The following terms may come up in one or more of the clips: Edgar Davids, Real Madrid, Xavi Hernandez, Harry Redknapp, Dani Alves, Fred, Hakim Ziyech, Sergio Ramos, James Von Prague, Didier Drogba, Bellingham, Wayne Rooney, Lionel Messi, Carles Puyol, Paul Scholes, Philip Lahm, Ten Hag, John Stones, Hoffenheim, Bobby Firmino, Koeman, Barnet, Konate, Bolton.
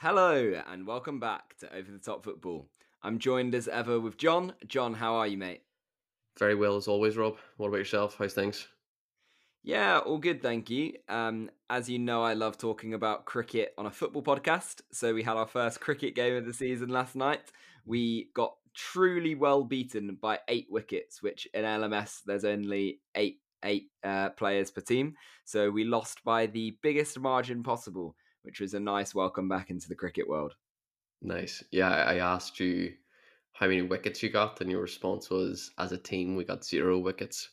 Hello and welcome back to Over the Top Football. I'm joined as ever with John. John, how are you, mate? Very well as always, Rob. What about yourself? How's things? Yeah, all good, thank you. As you know, I love talking about cricket on a football podcast. So we had our first cricket game of the season last night. We got truly well beaten by 8 wickets, which in LMS, there's only eight players per team. So we lost by the biggest margin possible, which was a nice welcome back into the cricket world. Nice. Yeah, I asked you how many wickets you got, and your response was, as a team, we got 0 wickets.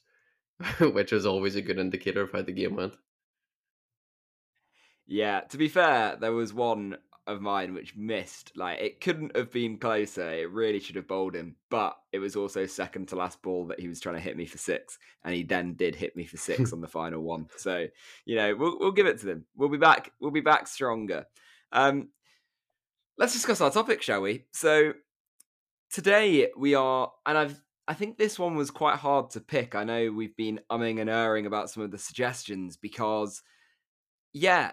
Which was always a good indicator of how the game went. Yeah, to be fair, there was one of mine which missed. Like, it couldn't have been closer. It really should have bowled him. But it was also second to last ball that he was trying to hit me for 6. And he then did hit me for 6 on the final one. So, you know, we'll give it to them. We'll be back. We'll be back stronger. Let's discuss our topic, shall we? So today we are, and I think this one was quite hard to pick. I know we've been umming and erring about some of the suggestions because, yeah,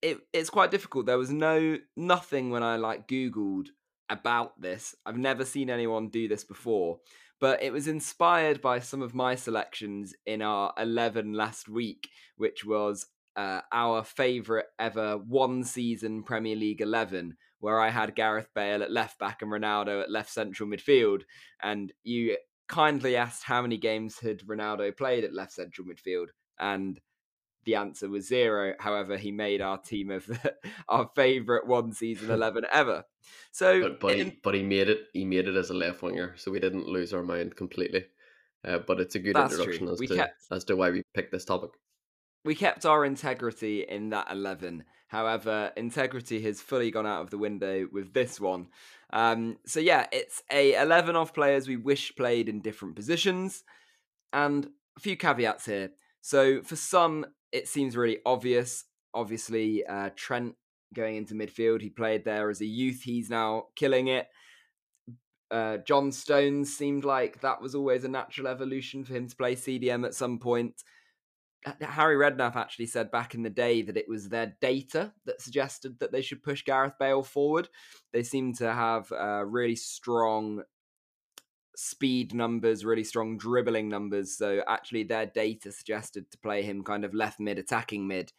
it's quite difficult. There was nothing when I Googled about this. I've never seen anyone do this before, but it was inspired by some of my selections in our 11 last week, which was our favourite ever one-season Premier League 11, where I had Gareth Bale at left back and Ronaldo at left central midfield. And you kindly asked how many games had Ronaldo played at left central midfield. And the answer was 0. However, he made our team of our favourite one season 11 ever. So, but he made it as a left winger. So we didn't lose our mind completely. But it's a good introduction as to why we picked this topic. We kept our integrity in that 11. However, integrity has fully gone out of the window with this one. So yeah, it's a 11 of players we wish played in different positions. And a few caveats here. So for some, it seems really obvious. Obviously, Trent going into midfield, he played there as a youth. He's now killing it. John Stones seemed like that was always a natural evolution for him to play CDM at some point. Harry Redknapp actually said back in the day that it was their data that suggested that they should push Gareth Bale forward. They seem to have really strong speed numbers, really strong dribbling numbers. So actually their data suggested to play him kind of left mid, attacking mid.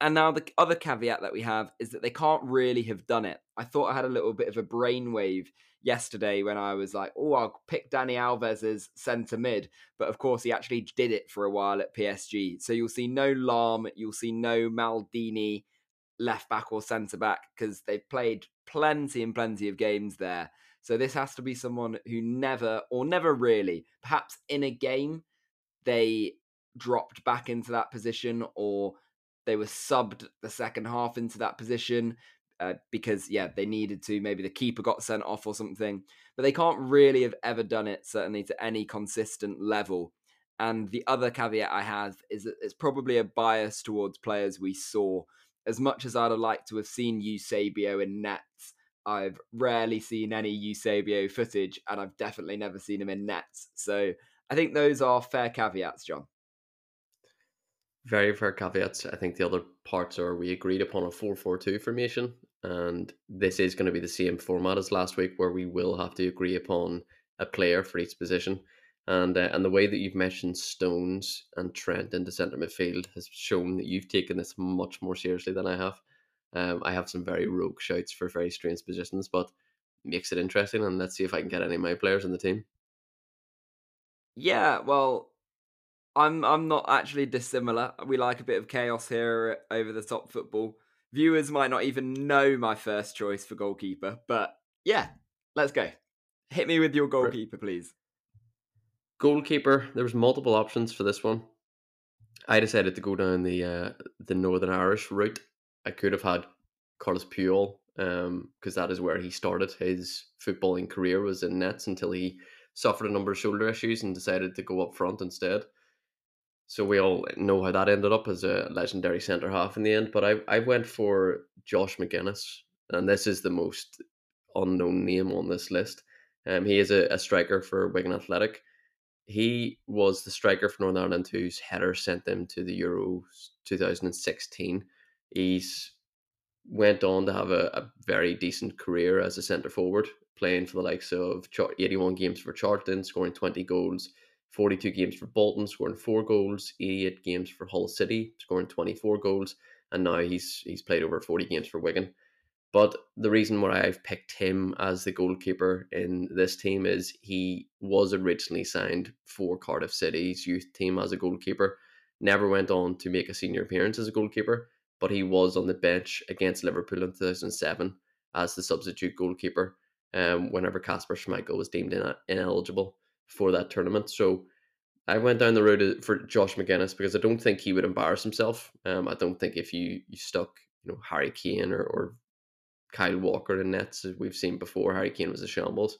And now the other caveat that we have is that they can't really have done it. I thought I had a little bit of a brainwave yesterday when I was like, oh, I'll pick Dani Alves as centre mid. But of course, he actually did it for a while at PSG. So you'll see no Lahm, you'll see no Maldini left back or centre back because they've played plenty and plenty of games there. So this has to be someone who never really, perhaps in a game, they dropped back into that position or they were subbed the second half into that position because, yeah, they needed to. Maybe the keeper got sent off or something. But they can't really have ever done it, certainly to any consistent level. And the other caveat I have is that it's probably a bias towards players we saw. As much as I'd have liked to have seen Eusebio in nets, I've rarely seen any Eusebio footage, and I've definitely never seen him in nets. So I think those are fair caveats, John. Very fair caveats. I think the other parts are we agreed upon a 4-4-2 formation, and this is going to be the same format as last week where we will have to agree upon a player for each position. And the way that you've mentioned Stones and Trent into centre midfield has shown that you've taken this much more seriously than I have. I have some very rogue shouts for very strange positions, but makes it interesting, and let's see if I can get any of my players in the team. Yeah, well, I'm not actually dissimilar. We like a bit of chaos here at Over the Top Football. Viewers might not even know my first choice for goalkeeper, but yeah, let's go. Hit me with your goalkeeper, please. Goalkeeper, there was multiple options for this one. I decided to go down the Northern Irish route. I could have had Carles Puyol, because that is where he started. His footballing career was in nets until he suffered a number of shoulder issues and decided to go up front instead. So we all know how that ended up as a legendary centre-half in the end. But I went for Josh Magennis, and this is the most unknown name on this list. He is a striker for Wigan Athletic. He was the striker for Northern Ireland whose header sent them to the Euros 2016. He's went on to have a very decent career as a centre forward, playing for the likes of 81 games for Charlton, scoring 20 goals, 42 games for Bolton, scoring 4 goals, 88 games for Hull City, scoring 24 goals, and now he's played over 40 games for Wigan. But the reason why I've picked him as the goalkeeper in this team is he was originally signed for Cardiff City's youth team as a goalkeeper, never went on to make a senior appearance as a goalkeeper, but he was on the bench against Liverpool in 2007 as the substitute goalkeeper whenever Kasper Schmeichel was deemed ineligible for that tournament. So I went down the road for Josh Magennis because I don't think he would embarrass himself. I don't think if you stuck Harry Kane or Kyle Walker in nets, as we've seen before, Harry Kane was a shambles.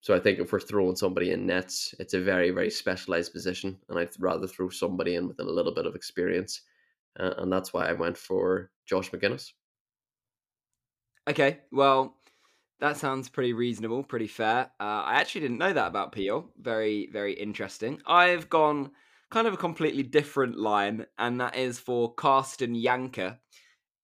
So I think if we're throwing somebody in nets, it's a very, very specialised position, and I'd rather throw somebody in with a little bit of experience, and that's why I went for Josh Magennis. Okay, well, that sounds pretty reasonable, pretty fair. I actually didn't know that about Peel. Very, very interesting. I've gone kind of a completely different line, and that is for Karsten Janker.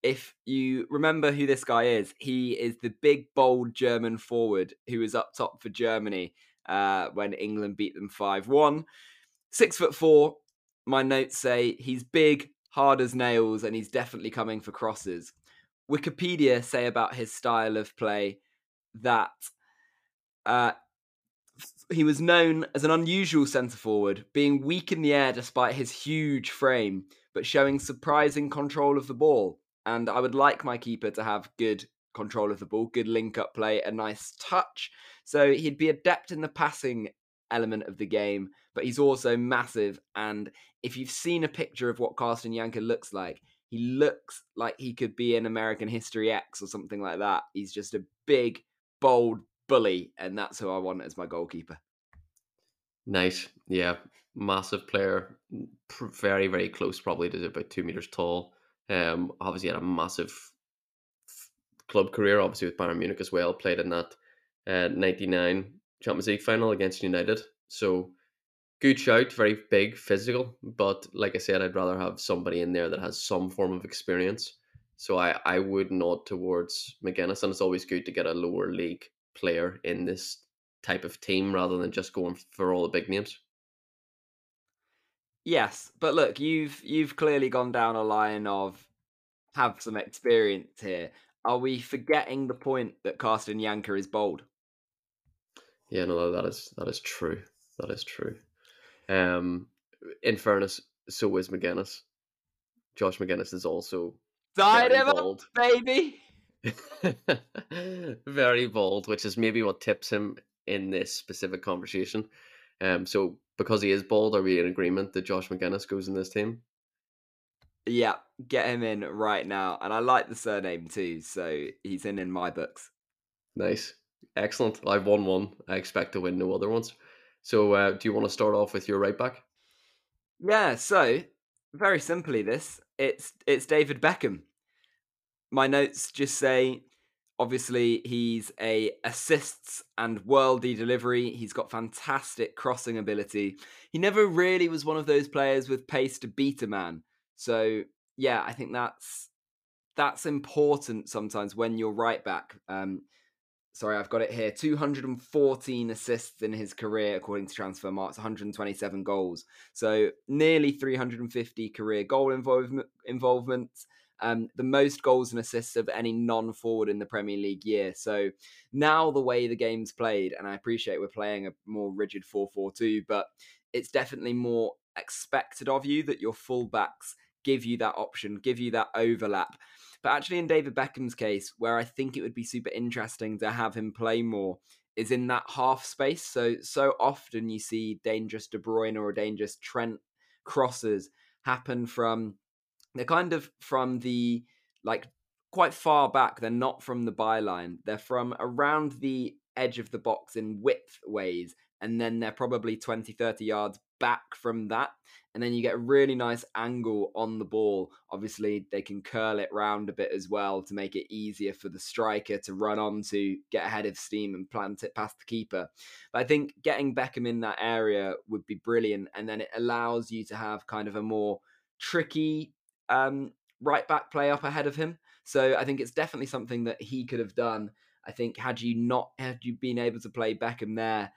If you remember who this guy is, he is the big, bold German forward who was up top for Germany when England beat them 5-1. 6'4", my notes say he's big, hard as nails, and he's definitely coming for crosses. Wikipedia say about his style of play that he was known as an unusual centre-forward, being weak in the air despite his huge frame, but showing surprising control of the ball. And I would like my keeper to have good control of the ball, good link-up play, a nice touch. So he'd be adept in the passing element of the game, but he's also massive. And if you've seen a picture of what Karsten Janker looks like, he looks like he could be in American History X or something like that. He's just a big, bold bully, and that's who I want as my goalkeeper. Nice. Yeah, massive player. Very, very close, probably to about 2 metres tall. Obviously had a massive club career, obviously with Bayern Munich as well, played in that 99 Champions League final against United. So good shout, very big, physical, but like I said, I'd rather have somebody in there that has some form of experience. So I would nod towards Magennis, and it's always good to get a lower league player in this type of team rather than just going for all the big names. Yes, but look, you've clearly gone down a line of have some experience here. Are we forgetting the point that Karsten Janker is bold? Yeah, no, that is true. That is true. In fairness, so is Magennis. Josh Magennis is also very bold, baby. Very bold, which is maybe what tips him in this specific conversation. So because he is bold, are we in agreement that Josh Magennis goes in this team? Yeah, get him in right now. And I like the surname too, so he's in my books. Nice. Excellent. I've won one. I expect to win no other ones. So do you want to start off with your right back? Yeah, so very simply this, it's David Beckham. My notes just say, obviously, he's a assists and worldy delivery. He's got fantastic crossing ability. He never really was one of those players with pace to beat a man. So, yeah, I think that's important sometimes when you're right back. Sorry, I've got it here. 214 assists in his career, according to Transfermarkt, 127 goals. So nearly 350 career goal involvements. The most goals and assists of any non-forward in the Premier League year. So now the way the game's played, and I appreciate we're playing a more rigid 4-4-2, but it's definitely more expected of you that your fullbacks give you that option, give you that overlap. But actually in David Beckham's case, where I think it would be super interesting to have him play more, is in that half space. So often you see dangerous De Bruyne or dangerous Trent crosses happen from... They're kind of from the, quite far back. They're not from the byline. They're from around the edge of the box in width ways and then they're probably 20, 30 yards back from that. And then you get a really nice angle on the ball. Obviously, they can curl it round a bit as well to make it easier for the striker to run on to get ahead of steam and plant it past the keeper. But I think getting Beckham in that area would be brilliant. And then it allows you to have kind of a more tricky right back play up ahead of him. So I think it's definitely something that he could have done. I think had you been able to play Beckham there,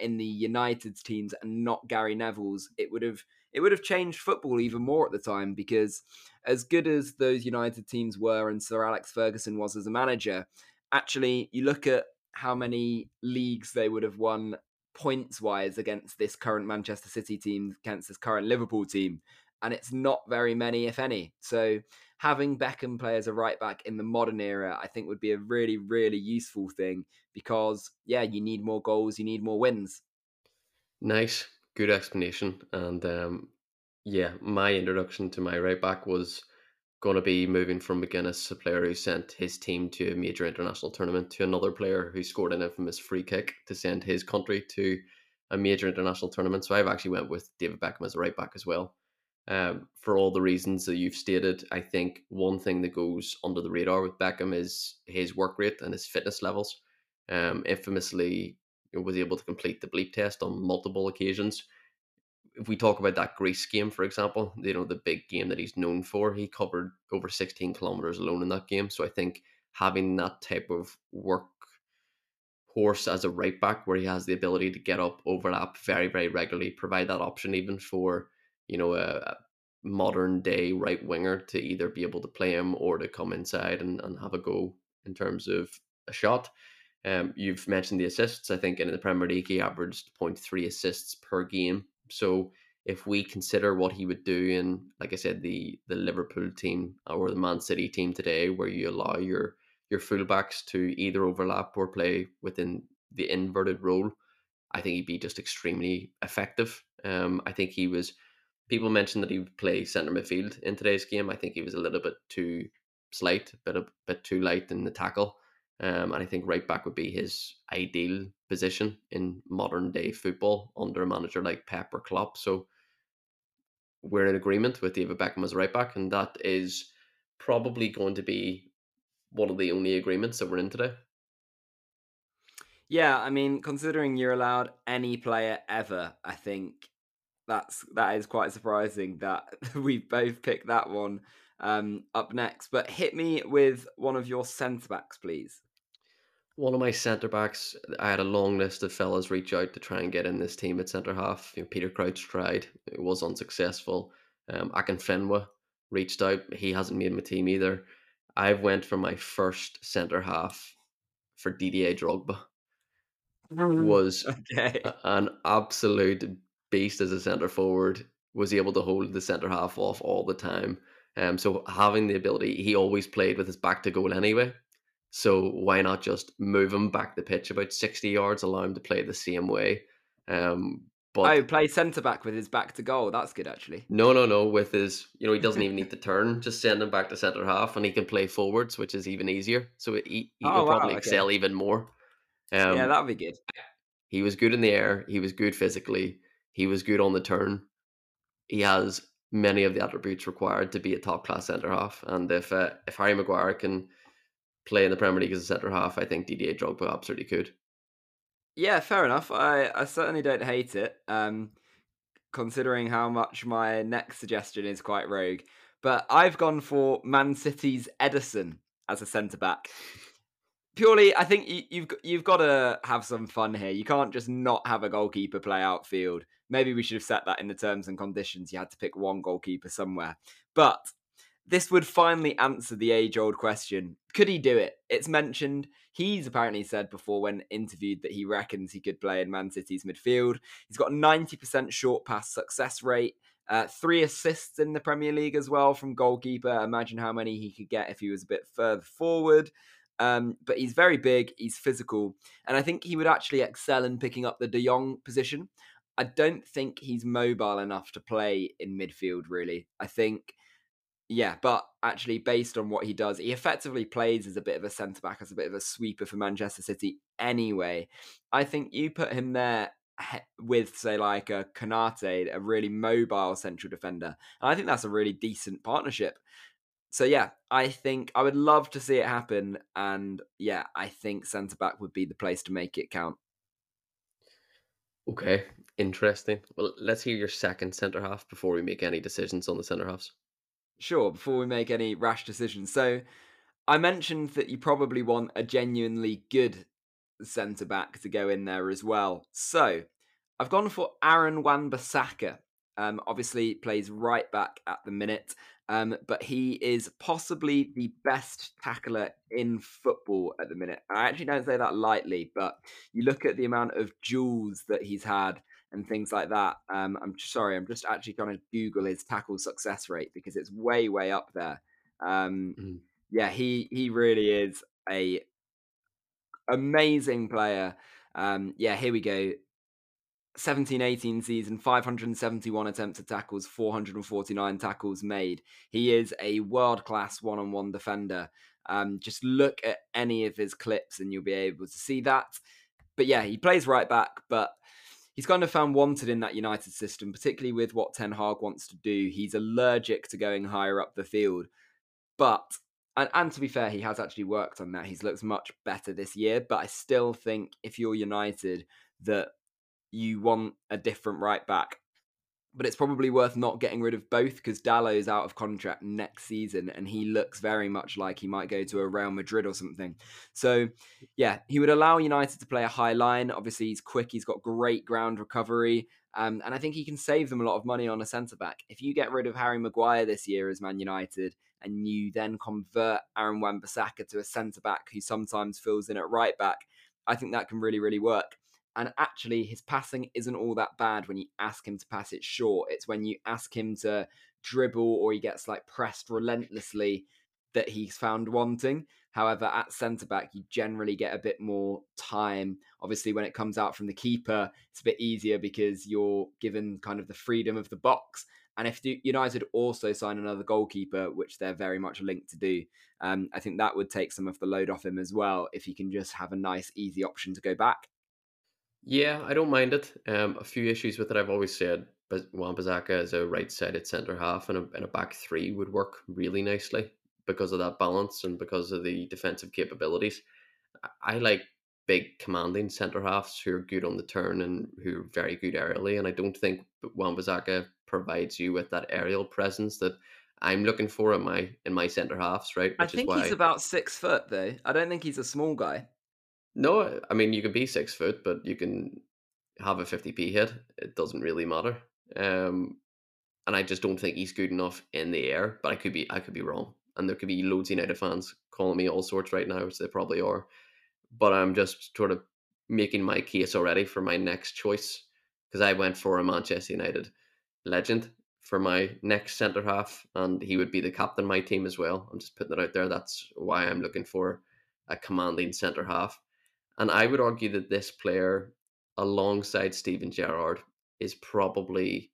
in the United's teams and not Gary Neville's, it would have changed football even more at the time, because as good as those United teams were and Sir Alex Ferguson was as a manager, actually you look at how many leagues they would have won points wise against this current Manchester City team, against this current Liverpool team, and it's not very many, if any. So having Beckham play as a right back in the modern era, I think would be a really, really useful thing because, yeah, you need more goals, you need more wins. Nice, good explanation. And yeah, my introduction to my right back was going to be moving from Magennis, a player who sent his team to a major international tournament, to another player who scored an infamous free kick to send his country to a major international tournament. So I've actually went with David Beckham as a right back as well. For all the reasons that you've stated, I think one thing that goes under the radar with Beckham is his work rate and his fitness levels. Infamously, he was able to complete the bleep test on multiple occasions. If we talk about that Greece game, for example, you know, the big game that he's known for, he covered over 16 kilometers alone in that game. So I think having that type of work horse as a right back, where he has the ability to get up, overlap very, very regularly, provide that option even for, you know, a modern day right winger to either be able to play him or to come inside and have a go in terms of a shot. You've mentioned the assists. I think in the Premier League, he averaged 0.3 assists per game. So if we consider what he would do in, like I said, the Liverpool team or the Man City team today, where you allow your fullbacks to either overlap or play within the inverted role, I think he'd be just extremely effective. I think he was... People mentioned that he would play centre midfield in today's game. I think he was a little bit too slight, a bit too light in the tackle. And I think right back would be his ideal position in modern day football under a manager like Pep or Klopp. So we're in agreement with David Beckham as a right back. And that is probably going to be one of the only agreements that we're in today. Yeah, I mean, considering you're allowed any player ever, I think that is quite surprising that we both picked that one up next. But hit me with one of your centre-backs, please. One of my centre-backs, I had a long list of fellas reach out to try and get in this team at centre-half. You know, Peter Crouch tried. It was unsuccessful. Akinfenwa reached out. He hasn't made my team either. I went for my first centre-half for Didier Drogba. Was okay. An absolute beast as a centre forward, was able to hold the centre half off all the time. So having the ability, he always played with his back to goal anyway. So why not just move him back the pitch about 60 yards, allow him to play the same way? Play centre back with his back to goal. That's good, actually. No. With his, you know, he doesn't even need to turn. Just send him back to centre half, and he can play forwards, which is even easier. So he will probably excel even more. Yeah, that'd be good. He was good in the air. He was good physically. He was good on the turn. He has many of the attributes required to be a top-class centre-half. And if Harry Maguire can play in the Premier League as a centre-half, I think Didier Drogba absolutely could. Yeah, fair enough. I certainly don't hate it, considering how much my next suggestion is quite rogue. But I've gone for Man City's Ederson as a centre-back. Purely, I think you've got to have some fun here. You can't just not have a goalkeeper play outfield. Maybe we should have set that in the terms and conditions. You had to pick one goalkeeper somewhere. But this would finally answer the age-old question. Could he do it? It's mentioned. He's apparently said before when interviewed that he reckons he could play in Man City's midfield. He's got a 90% short pass success rate. 3 assists in the Premier League as well from goalkeeper. Imagine how many he could get if he was a bit further forward. But he's very big, he's physical, and I think he would actually excel in picking up the De Jong position. I don't think he's mobile enough to play in midfield, really. I think, yeah, but actually based on what he does, he effectively plays as a bit of a centre-back, as a bit of a sweeper for Manchester City anyway. I think you put him there with, say, like a Konate, a really mobile central defender. And I think that's a really decent partnership. So, yeah, I think I would love to see it happen. And, yeah, I think centre-back would be the place to make it count. Okay, interesting. Well, let's hear your second centre-half before we make any decisions on the centre-halves. Sure, before we make any rash decisions. So, I mentioned that you probably want a genuinely good centre-back to go in there as well. So, I've gone for Aaron Wan-Bissaka. Obviously, plays right back at the minute. But he is possibly the best tackler in football at the minute. I actually don't say that lightly, but you look at the amount of duels that he's had and things like that. I'm just actually trying to Google his tackle success rate because it's way, way up there. Yeah, he really is a amazing player. Yeah, here we go. 17-18 season, 571 attempts at tackles, 449 tackles made. He is a world-class one-on-one defender. Just look at any of his clips and you'll be able to see that. But yeah, he plays right back, but he's kind of found wanted in that United system, particularly with what Ten Hag wants to do. He's allergic to going higher up the field. But, and to be fair, he has actually worked on that. He's looked much better this year, but I still think if you're United that you want a different right back. But it's probably worth not getting rid of both because Dalot's out of contract next season and he looks very much like he might go to a Real Madrid or something. So, yeah, he would allow United to play a high line. Obviously, he's quick. He's got great ground recovery. And I think he can save them a lot of money on a centre-back. If you get rid of Harry Maguire this year as Man United and you then convert Aaron Wan-Bissaka to a centre-back who sometimes fills in at right-back, I think that can really, really work. And actually, his passing isn't all that bad when you ask him to pass it short. It's when you ask him to dribble or he gets like pressed relentlessly that he's found wanting. However, at centre-back, you generally get a bit more time. Obviously, when it comes out from the keeper, it's a bit easier because you're given kind of the freedom of the box. And if United also sign another goalkeeper, which they're very much linked to do, I think that would take some of the load off him as well if he can just have a nice, easy option to go back. Yeah, I don't mind it. A few issues with it. I've always said Wan-Bissaka as a right-sided centre-half and a back three would work really nicely because of that balance and because of the defensive capabilities. I like big commanding centre-halves who are good on the turn and who are very good aerially, and I don't think Wan-Bissaka provides you with that aerial presence that I'm looking for in my centre-halves, right? Which I think is why he's about 6 foot, though. I don't think he's a small guy. No, I mean, you can be 6 foot, but you can have a 50p hit. It doesn't really matter. And I just don't think he's good enough in the air, but I could be wrong. And there could be loads of United fans calling me all sorts right now, which they probably are. But I'm just sort of making my case already for my next choice because I went for a Manchester United legend for my next centre-half, and he would be the captain of my team as well. I'm just putting it out there. That's why I'm looking for a commanding centre-half. And I would argue that this player, alongside Steven Gerrard, is probably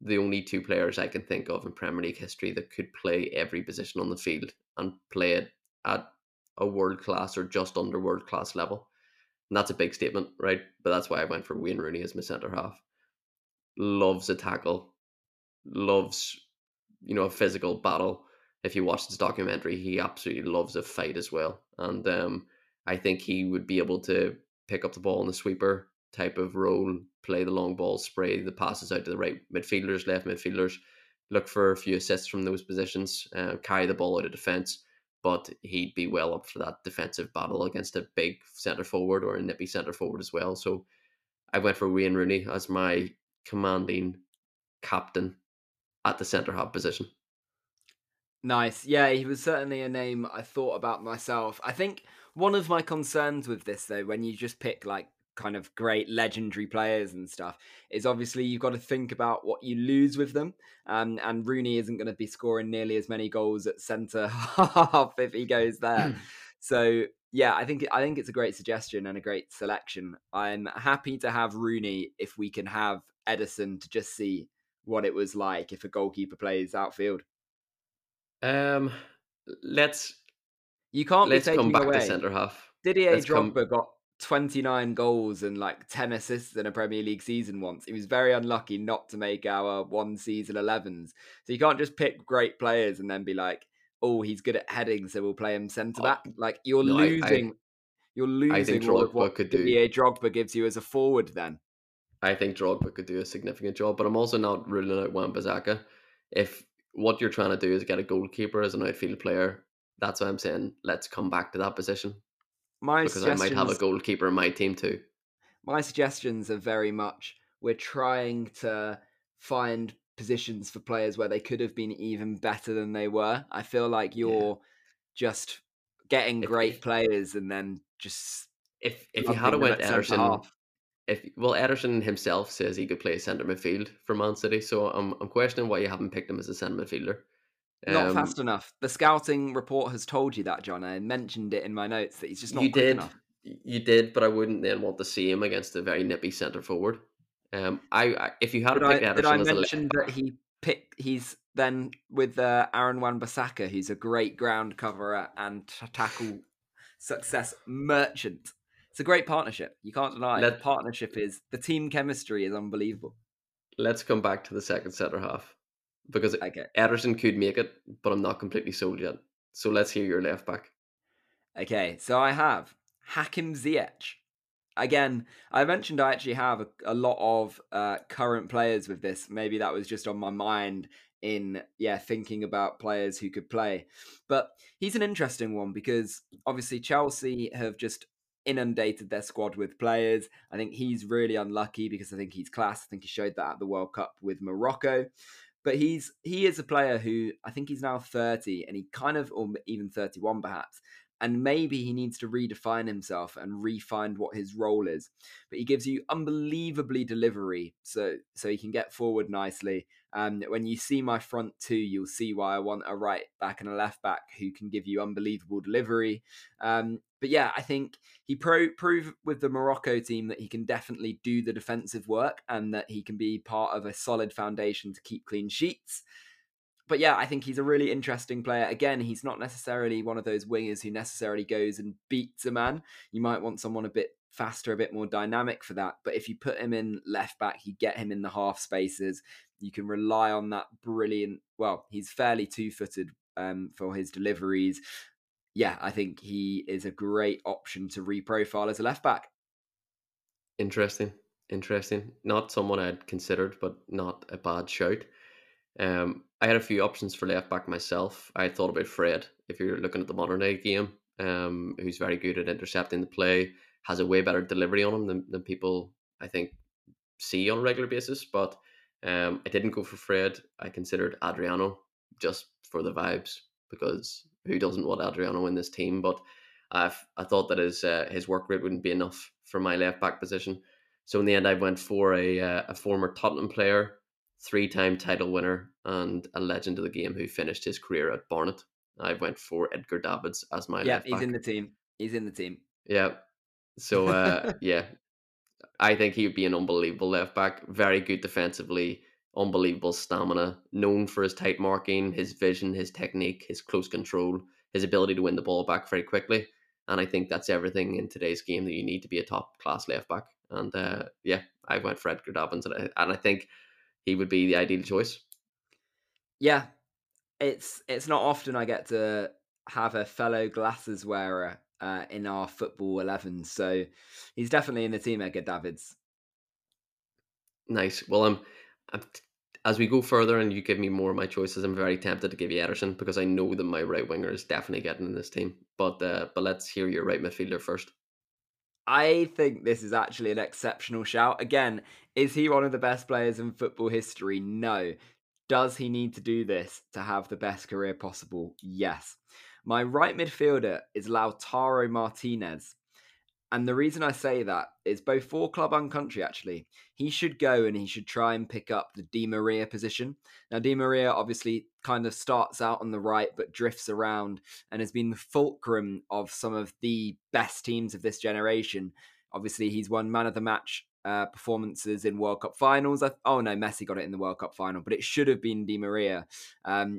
the only two players I can think of in Premier League history that could play every position on the field and play it at a world-class or just under world-class level. And that's a big statement, right? But that's why I went for Wayne Rooney as my centre-half. Loves a tackle. Loves, a physical battle. If you watch this documentary, he absolutely loves a fight as well. And I think he would be able to pick up the ball in the sweeper type of role, play the long ball, spray the passes out to the right midfielders, left midfielders, look for a few assists from those positions, carry the ball out of defence, but he'd be well up for that defensive battle against a big centre-forward or a nippy centre-forward as well. So I went for Wayne Rooney as my commanding captain at the centre-half position. Nice. Yeah, he was certainly a name I thought about myself. I think one of my concerns with this, though, when you just pick like kind of great legendary players and stuff, is obviously you've got to think about what you lose with them. And Rooney isn't going to be scoring nearly as many goals at centre half if he goes there. So, yeah, I think it's a great suggestion and a great selection. I'm happy to have Rooney if we can have Ederson to just see what it was like if a goalkeeper plays outfield. Let's come back away to centre half. Didier Drogba got 29 goals and like 10 assists in a Premier League season once. He was very unlucky not to make our one season 11s. So you can't just pick great players and then be like, oh, he's good at heading, so we'll play him centre back. Like you're losing. I think Drogba could do. Yeah, Drogba gives you as a forward then. I think Drogba could do a significant job, but I'm also not ruling out Wan-Bissaka. If what you're trying to do is get a goalkeeper as an outfield player, that's why I'm saying let's come back to that position. Because I might have a goalkeeper in my team too. My suggestions are very much we're trying to find positions for players where they could have been even better than they were. I feel like you're just getting great players and then just if you had a went Ederson, Ederson himself says he could play centre midfield for Man City, so I'm questioning why you haven't picked him as a centre midfielder. Not fast enough. The scouting report has told you that, John. I mentioned it in my notes that he's just not quick enough. You did, but I wouldn't then want to see him against a very nippy centre forward. If you had to pick Ederson, he's then with Aaron Wan-Bissaka, who's a great ground coverer and tackle success merchant. It's a great partnership. You can't deny it. The partnership is the team chemistry is unbelievable. Let's come back to the second centre half. Because Ederson could make it, but I'm not completely sold yet. So let's hear your left back. Okay, so I have Hakim Ziyech. Again, I mentioned I actually have a lot of current players with this. Maybe that was just on my mind in thinking about players who could play. But he's an interesting one because obviously Chelsea have just inundated their squad with players. I think he's really unlucky because I think he's class. I think he showed that at the World Cup with Morocco. But he is a player who I think he's now 30 and he kind of, or even 31 perhaps, and maybe he needs to redefine himself and re-find what his role is. But he gives you unbelievably delivery, so he can get forward nicely. When you see my front two, you'll see why I want a right back and a left back who can give you unbelievable delivery. But yeah, I think he proved with the Morocco team that he can definitely do the defensive work and that he can be part of a solid foundation to keep clean sheets. But yeah, I think he's a really interesting player. Again, he's not necessarily one of those wingers who necessarily goes and beats a man. You might want someone a bit faster, a bit more dynamic for that. But if you put him in left back, you get him in the half spaces. You can rely on that brilliant... Well, he's fairly two-footed for his deliveries. Yeah, I think he is a great option to reprofile as a left-back. Interesting. Not someone I'd considered, but not a bad shout. I had a few options for left-back myself. I thought about Fred, if you're looking at the modern-day game, who's very good at intercepting the play, has a way better delivery on him than people, I think, see on a regular basis. But I didn't go for Fred. I considered Adriano just for the vibes because... Who doesn't want Adriano in this team? But I thought that his work rate wouldn't be enough for my left back position. So in the end, I went for a former Tottenham player, 3-time title winner, and a legend of the game who finished his career at Barnet. I went for Edgar Davids as my left back. Yeah, he's in the team. Yeah. So I think he would be an unbelievable left back. Very good defensively. Unbelievable stamina, known for his tight marking, his vision, his technique, his close control, his ability to win the ball back very quickly. And I think that's everything in today's game that you need to be a top class left back. And I went for Edgar Davids and I think he would be the ideal choice. Yeah, it's not often I get to have a fellow glasses wearer in our football 11. So he's definitely in the team, Edgar Davids. Nice. Well, as we go further and you give me more of my choices, I'm very tempted to give you Ederson because I know that my right winger is definitely getting in this team. But let's hear your right midfielder first. I think this is actually an exceptional shout. Again, is he one of the best players in football history? No. Does he need to do this to have the best career possible? Yes. My right midfielder is Lautaro Martinez. And the reason I say that is both for club and country, actually. He should go and he should try and pick up the Di Maria position. Now, Di Maria obviously kind of starts out on the right, but drifts around and has been the fulcrum of some of the best teams of this generation. Obviously, he's won man of the match performances in World Cup finals. Messi got it in the World Cup final, but it should have been Di Maria.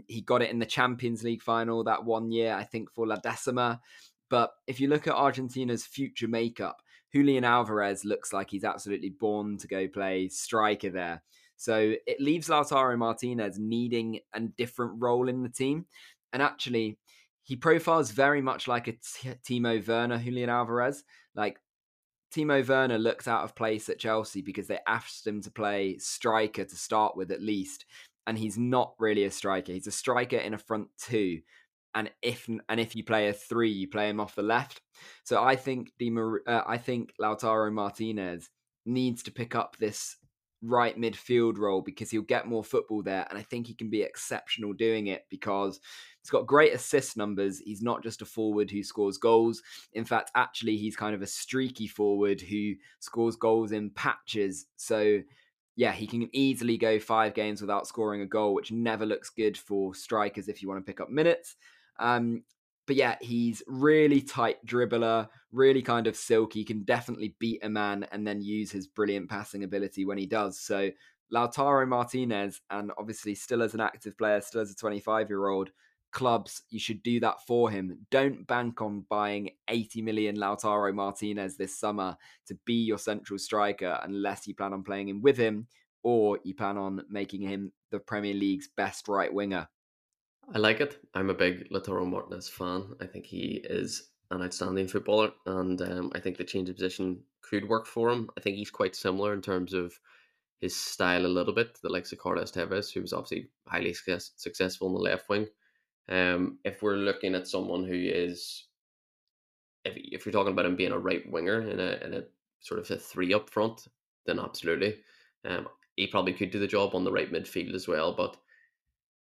He got it in the Champions League final that one year, I think, for La Decima. But if you look at Argentina's future makeup, Julian Alvarez looks like he's absolutely born to go play striker there. So it leaves Lautaro Martinez needing a different role in the team. And actually, he profiles very much like a Timo Werner, Julian Alvarez. Like, Timo Werner looked out of place at Chelsea because they asked him to play striker to start with, at least. And he's not really a striker. He's a striker in a front two. And if you play a three, you play him off the left. So I think Lautaro Martinez needs to pick up this right midfield role because he'll get more football there. And I think he can be exceptional doing it because he's got great assist numbers. He's not just a forward who scores goals. In fact, actually, he's kind of a streaky forward who scores goals in patches. So yeah, he can easily go 5 games without scoring a goal, which never looks good for strikers if you want to pick up minutes. But yeah, he's really tight dribbler, really kind of silky, can definitely beat a man and then use his brilliant passing ability when he does. So Lautaro Martinez, and obviously still as an active player, still as a 25-year-old, clubs, you should do that for him. Don't bank on buying 80 million Lautaro Martinez this summer to be your central striker unless you plan on playing him with him or you plan on making him the Premier League's best right winger. I like it. I'm a big Lautaro Martinez fan. I think he is an outstanding footballer, and I think the change of position could work for him. I think he's quite similar in terms of his style a little bit to the likes of Carlos Tevez, who was obviously highly successful in the left wing. If we're looking at someone who is, if you're talking about him being a right winger in a sort of a 3 up front, then absolutely. He probably could do the job on the right midfield as well, but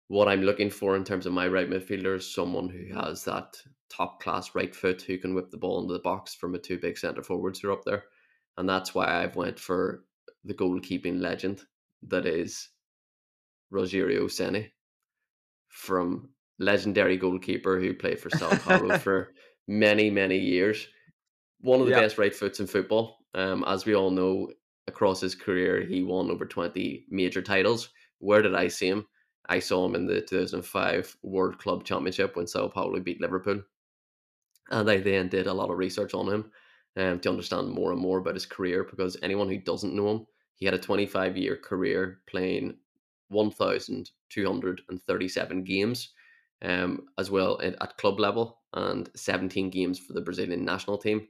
what I'm looking for in terms of my right midfielder is someone who has that top class right foot, who can whip the ball into the box from the 2 big centre forwards who are up there. And that's why I've went for the goalkeeping legend that is Rogério Ceni, from legendary goalkeeper who played for São Paulo for many, many years. One of the best right foots in football. As we all know, across his career, he won over 20 major titles. Where did I see him? I saw him in the 2005 World Club Championship when Sao Paulo beat Liverpool. And I then did a lot of research on him to understand more and more about his career, because anyone who doesn't know him, he had a 25-year career playing 1,237 games as well at club level, and 17 games for the Brazilian national team.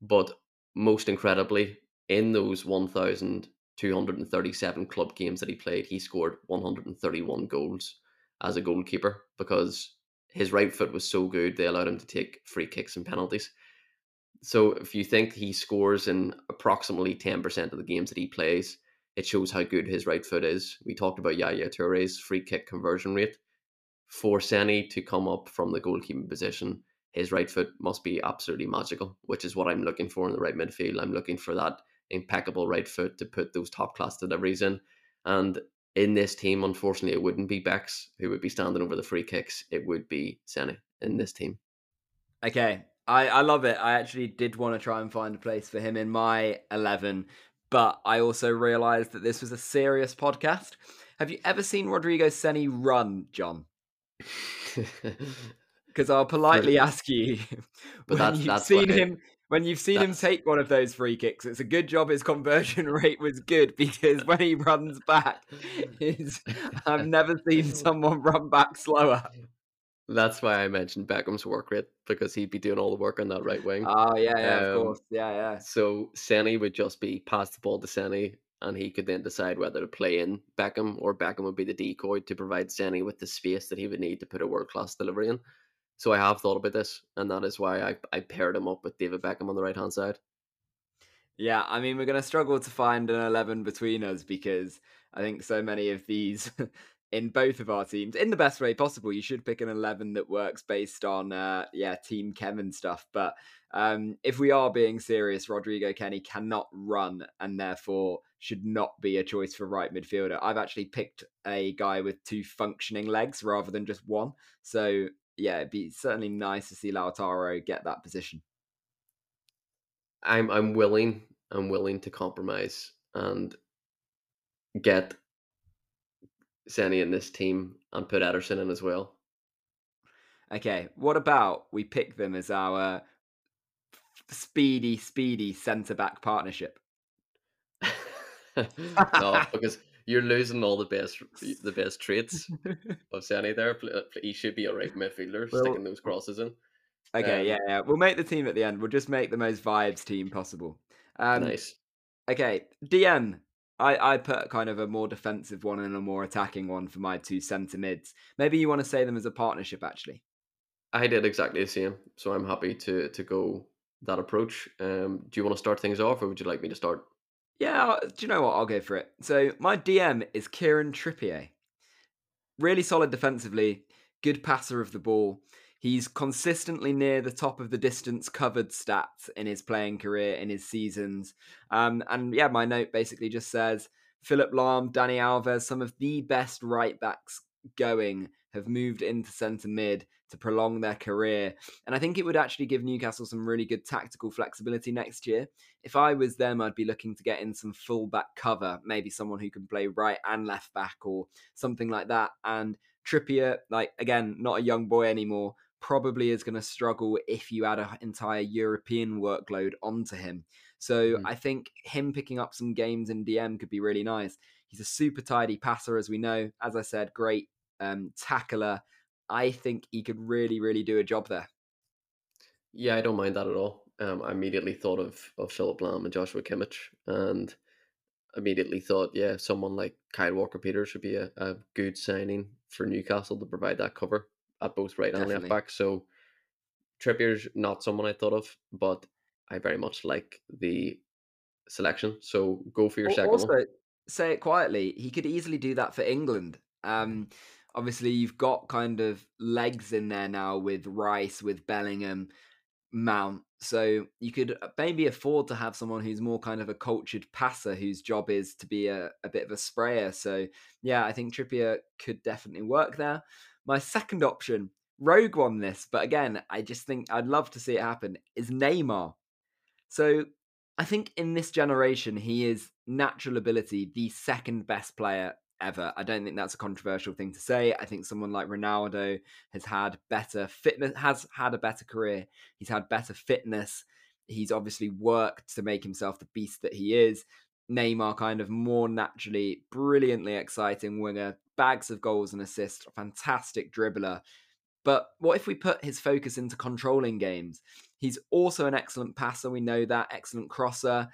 But most incredibly, in those 1,237 club games that he played, he scored 131 goals as a goalkeeper, because his right foot was so good they allowed him to take free kicks and penalties. So if you think he scores in approximately 10% of the games that he plays, it shows how good his right foot is. We talked about Yaya Touré's free kick conversion rate. For Ceni to come up from the goalkeeping position, his right foot must be absolutely magical, which is what I'm looking for in the right midfield. I'm looking for that impeccable right foot to put those top class deliveries in. And in this team, unfortunately, it wouldn't be Becks who would be standing over the free kicks. It would be Ceni in this team. Okay, I love it. I actually did want to try and find a place for him in my 11, but I also realised that this was a serious podcast. Have you ever seen Rodrigo Ceni run, John? Because I'll politely ask you, but when you've seen him take one of those free kicks, it's a good job his conversion rate was good, because when he runs back, I've never seen someone run back slower. That's why I mentioned Beckham's work rate, because he'd be doing all the work on that right wing. Oh yeah, of course, yeah. So Ceni would just be pass the ball to Ceni, and he could then decide whether to play in Beckham, or Beckham would be the decoy to provide Ceni with the space that he would need to put a world-class delivery in. So I have thought about this, and that is why I paired him up with David Beckham on the right-hand side. Yeah, I mean, we're going to struggle to find an 11 between us, because I think so many of these in both of our teams, in the best way possible, you should pick an 11 that works based on team chem and stuff. But if we are being serious, Rodrigo Ceni cannot run and therefore should not be a choice for right midfielder. I've actually picked a guy with 2 functioning legs rather than just one. So yeah, it'd be certainly nice to see Lautaro get that position. I'm willing to compromise and get Ceni in this team and put Ederson in as well. Okay, what about we pick them as our speedy centre-back partnership. No, because you're losing all the best traits of Sani there. He should be a right midfielder, sticking those crosses in. Okay, yeah. We'll make the team at the end. We'll just make the most vibes team possible. Nice. Okay, DM. I put kind of a more defensive one and a more attacking one for my two centre mids. Maybe you want to say them as a partnership, actually. I did exactly the same, so I'm happy to go that approach. Do you want to start things off, or would you like me to start? Yeah, do you know what? I'll go for it. So my DM is Kieran Trippier. Really solid defensively, good passer of the ball. He's consistently near the top of the distance covered stats in his playing career, in his seasons. And yeah, my note basically just says, Philip Lahm, Dani Alves, some of the best right backs going have moved into centre mid to prolong their career. And I think it would actually give Newcastle some really good tactical flexibility next year. If I was them, I'd be looking to get in some full back cover, maybe someone who can play right and left back or something like that. And Trippier, like, again, not a young boy anymore, probably is going to struggle if you add an entire European workload onto him. So I think him picking up some games in DM could be really nice. He's a super tidy passer, as we know. As I said, great tackler. I think he could really, really do a job there. Yeah, I don't mind that at all. I immediately thought of Philip Lahm and Joshua Kimmich, and immediately thought, yeah, someone like Kyle Walker-Peters would be a good signing for Newcastle to provide that cover at both right and left back. So Trippier's not someone I thought of, but I very much like the selection. So go for your second also, one. Say it quietly, he could easily do that for England. Obviously, you've got kind of legs in there now with Rice, with Bellingham, Mount. So you could maybe afford to have someone who's more kind of a cultured passer whose job is to be a bit of a sprayer. So yeah, I think Trippier could definitely work there. My second option, rogue one this, but again, I just think I'd love to see it happen, is Neymar. So I think in this generation, he is natural ability, the second best player ever. I don't think that's a controversial thing to say. I think someone like Ronaldo has had better fitness, has had a better career. He's had better fitness. He's obviously worked to make himself the beast that he is. Neymar, kind of more naturally, brilliantly exciting winger, bags of goals and assists, fantastic dribbler. But what if we put his focus into controlling games? He's also an excellent passer. We know that. Excellent crosser.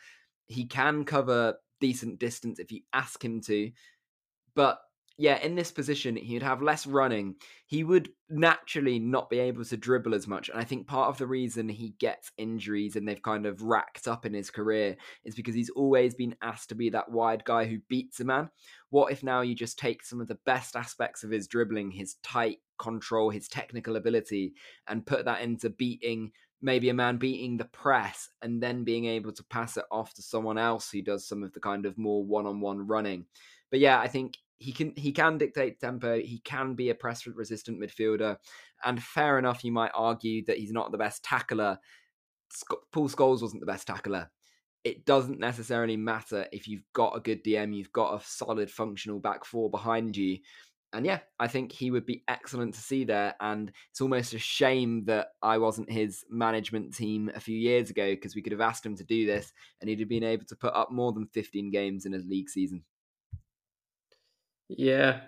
He can cover decent distance if you ask him to. But yeah, in this position, he'd have less running. He would naturally not be able to dribble as much. And I think part of the reason he gets injuries and they've kind of racked up in his career is because he's always been asked to be that wide guy who beats a man. What if now you just take some of the best aspects of his dribbling, his tight control, his technical ability, and put that into beating, maybe a man beating the press and then being able to pass it off to someone else who does some of the kind of more one-on-one running. But yeah, I think he can dictate tempo. He can be a press-resistant midfielder. And fair enough, you might argue that he's not the best tackler. Paul Scholes wasn't the best tackler. It doesn't necessarily matter if you've got a good DM, you've got a solid functional back four behind you. And yeah, I think he would be excellent to see there. And it's almost a shame that I wasn't his management team a few years ago, because we could have asked him to do this and he'd have been able to put up more than 15 games in his league season. Yeah,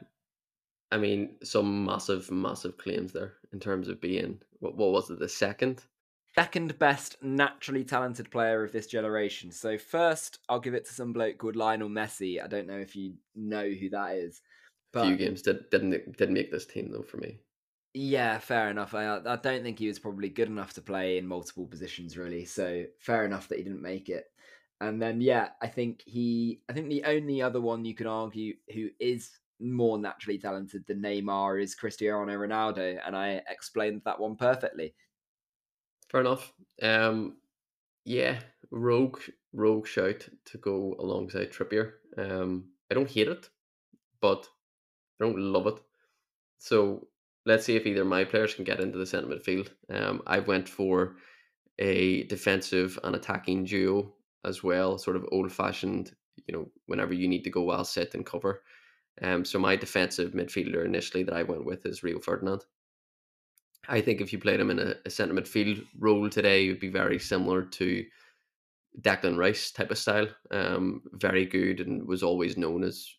I mean, some massive claims there in terms of being, what was it, the second best naturally talented player of this generation. So first, I'll give it to some bloke called Lionel Messi. I don't know if you know who that is. But a few games didn't make this team, though, for me. Yeah, fair enough. I don't think he was probably good enough to play in multiple positions, really. So fair enough that he didn't make it. And then, yeah, I think the only other one you could argue who is more naturally talented than Neymar is Cristiano Ronaldo. And I explained that one perfectly. Fair enough. Yeah, rogue shout to go alongside Trippier. I don't hate it, but I don't love it. So let's see if either of my players can get into the centre midfield. I went for a defensive and attacking duo as well, sort of old-fashioned, you know, whenever you need to go well, sit and cover. So my defensive midfielder initially that I went with is Rio Ferdinand. I think if you played him in a centre midfield role today, it would be very similar to Declan Rice type of style. Very good, and was always known as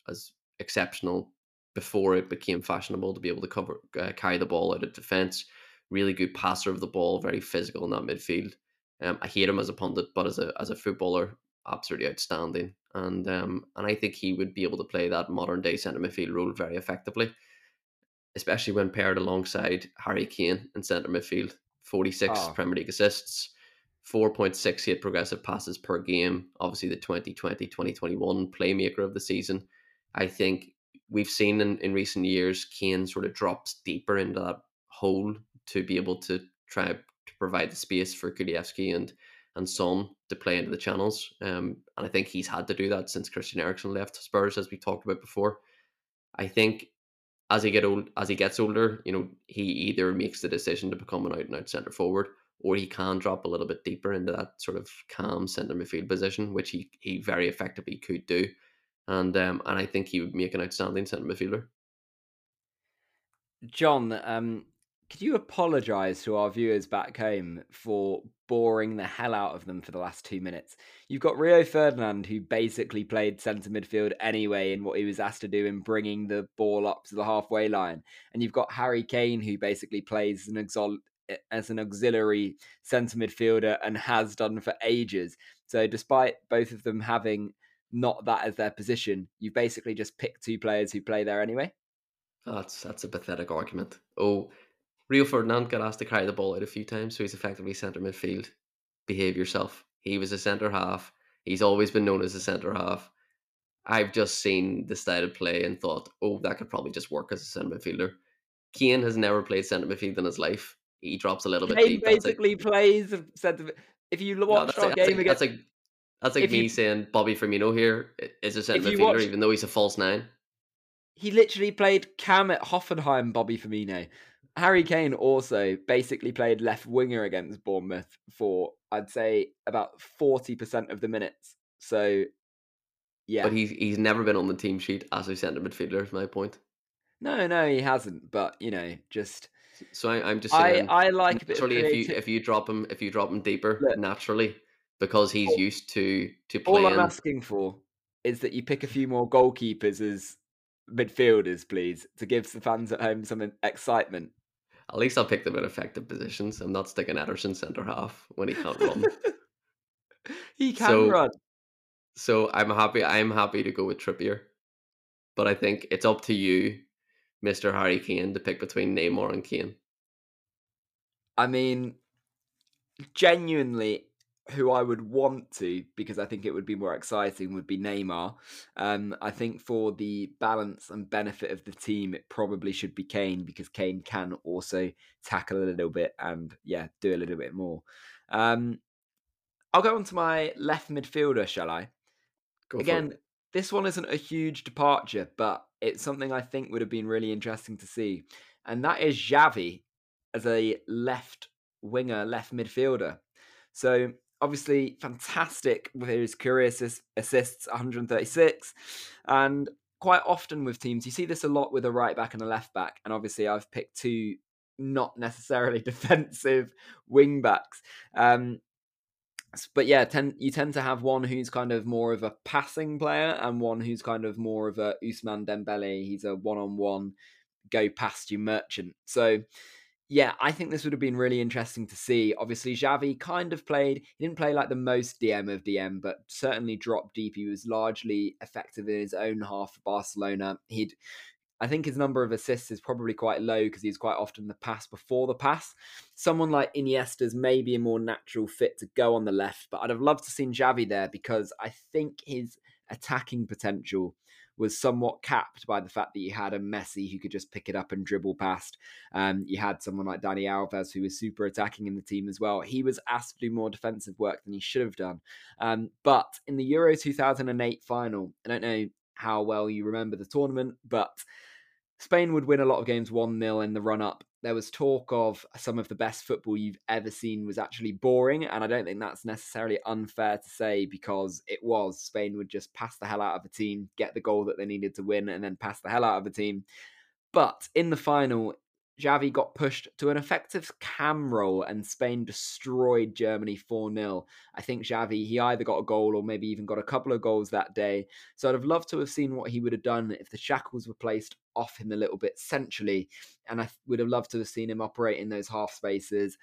exceptional before it became fashionable to be able to carry the ball out of defence. Really good passer of the ball, very physical in that midfield. I hate him as a pundit, but as a footballer, absolutely outstanding. And I think he would be able to play that modern day centre midfield role very effectively, especially when paired alongside Harry Kane in centre midfield. 46 Premier League assists, 4.68 progressive passes per game. Obviously the 2020-2021 playmaker of the season. I think we've seen in recent years, Kane sort of drops deeper into that hole to be able to try to provide the space for Kulievski and Son to play into the channels. And I think he's had to do that since Christian Eriksen left Spurs, as we talked about before. I think as he gets older, you know, he either makes the decision to become an out-and-out centre forward, or he can drop a little bit deeper into that sort of calm centre midfield position, which he very effectively could do. And I think he would make an outstanding centre midfielder. John, could you apologise to our viewers back home for boring the hell out of them for the last 2 minutes? You've got Rio Ferdinand, who basically played centre midfield anyway in what he was asked to do in bringing the ball up to the halfway line. And you've got Harry Kane, who basically plays as an auxiliary centre midfielder and has done for ages. So despite both of them having not that as their position, you basically just pick two players who play there anyway. That's a pathetic argument. Rio Ferdinand got asked to carry the ball out a few times, so he's effectively centre midfield. Behave yourself. He was a centre half. He's always been known as a centre half. I've just seen the style of play and thought, that could probably just work as a centre midfielder. Keane has never played centre midfield in his life. He drops a little bit deep. He basically plays centre. If you watch our game again, that's like me saying Bobby Firmino here is a centre midfielder, even though he's a false nine. He literally played Cam at Hoffenheim, Bobby Firmino. Harry Kane also basically played left winger against Bournemouth for, I'd say, about 40% of the minutes. So, yeah. But he's never been on the team sheet as a centre midfielder, is my point. No, he hasn't. But, you know, just... So I'm just saying, I like a bit of creativity. if you drop him deeper, look, naturally, because he's used to playing. All I'm asking for is that you pick a few more goalkeepers as midfielders, please, to give the fans at home some excitement. At least I'll pick them in effective positions. I'm not sticking Ederson centre half when he can't run. He can run. So I'm happy to go with Trippier, but I think it's up to you, Mr. Harry Kane, to pick between Neymar and Kane. I mean, genuinely, who I would want to, because I think it would be more exciting, would be Neymar. I think for the balance and benefit of the team, it probably should be Kane, because Kane can also tackle a little bit and, yeah, do a little bit more. I'll go on to my left midfielder, shall I? Again, this one isn't a huge departure, but it's something I think would have been really interesting to see. And that is Xavi as a left winger, left midfielder. So obviously fantastic with his career assists, 136. And quite often with teams, you see this a lot with a right back and a left back. And obviously I've picked two not necessarily defensive wing backs. But yeah, you tend to have one who's kind of more of a passing player and one who's kind of more of a Ousmane Dembele. He's a one-on-one, go past you merchant. So yeah, I think this would have been really interesting to see. Obviously, Xavi he didn't play like the most DM of DM, but certainly dropped deep. He was largely effective in his own half for Barcelona. I think his number of assists is probably quite low because he's quite often the pass before the pass. Someone like Iniesta's maybe a more natural fit to go on the left, but I'd have loved to seen Xavi there because I think his attacking potential was somewhat capped by the fact that you had a Messi who could just pick it up and dribble past. You had someone like Dani Alves who was super attacking in the team as well. He was asked to do more defensive work than he should have done. But in the Euro 2008 final, I don't know how well you remember the tournament, but Spain would win a lot of games 1-0 in the run-up. There was talk of some of the best football you've ever seen was actually boring, and I don't think that's necessarily unfair to say because it was. Spain would just pass the hell out of a team, get the goal that they needed to win, and then pass the hell out of a team. But in the final, Xavi got pushed to an effective cam roll and Spain destroyed Germany 4-0. I think Xavi, he either got a goal or maybe even got a couple of goals that day. So I'd have loved to have seen what he would have done if the shackles were placed off him a little bit centrally. And I would have loved to have seen him operate in those half spaces,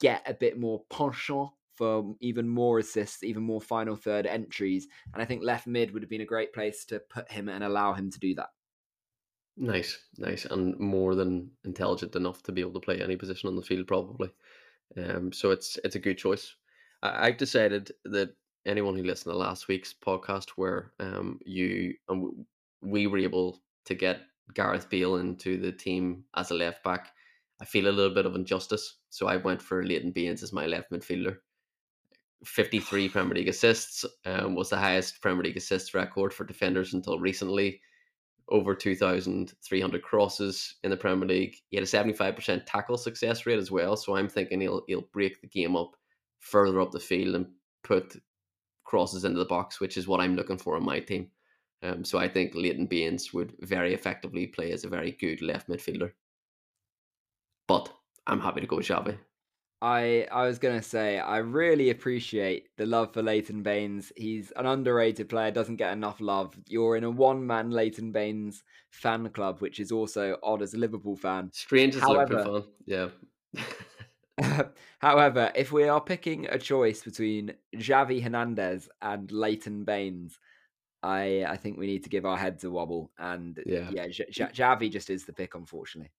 get a bit more penchant for even more assists, even more final third entries. And I think left mid would have been a great place to put him and allow him to do that. Nice, and more than intelligent enough to be able to play any position on the field, probably. So it's a good choice. I've decided that anyone who listened to last week's podcast, where we were able to get Gareth Bale into the team as a left back, I feel a little bit of injustice. So I went for Leighton Baines as my left midfielder. 53 Premier League assists, was the highest Premier League assists record for defenders until recently. Over 2,300 crosses in the Premier League. He had a 75% tackle success rate as well. So I'm thinking he'll break the game up further up the field and put crosses into the box, which is what I'm looking for on my team. So I think Leighton Baines would very effectively play as a very good left midfielder. But I'm happy to go with Xavi. I was going to say, I really appreciate the love for Leighton Baines. He's an underrated player, doesn't get enough love. You're in a one-man Leighton Baines fan club, which is also odd as a Liverpool fan. Strange as a Liverpool fan, yeah. However, if we are picking a choice between Xavi Hernandez and Leighton Baines, I think we need to give our heads a wobble. And yeah, Xavi just is the pick, unfortunately.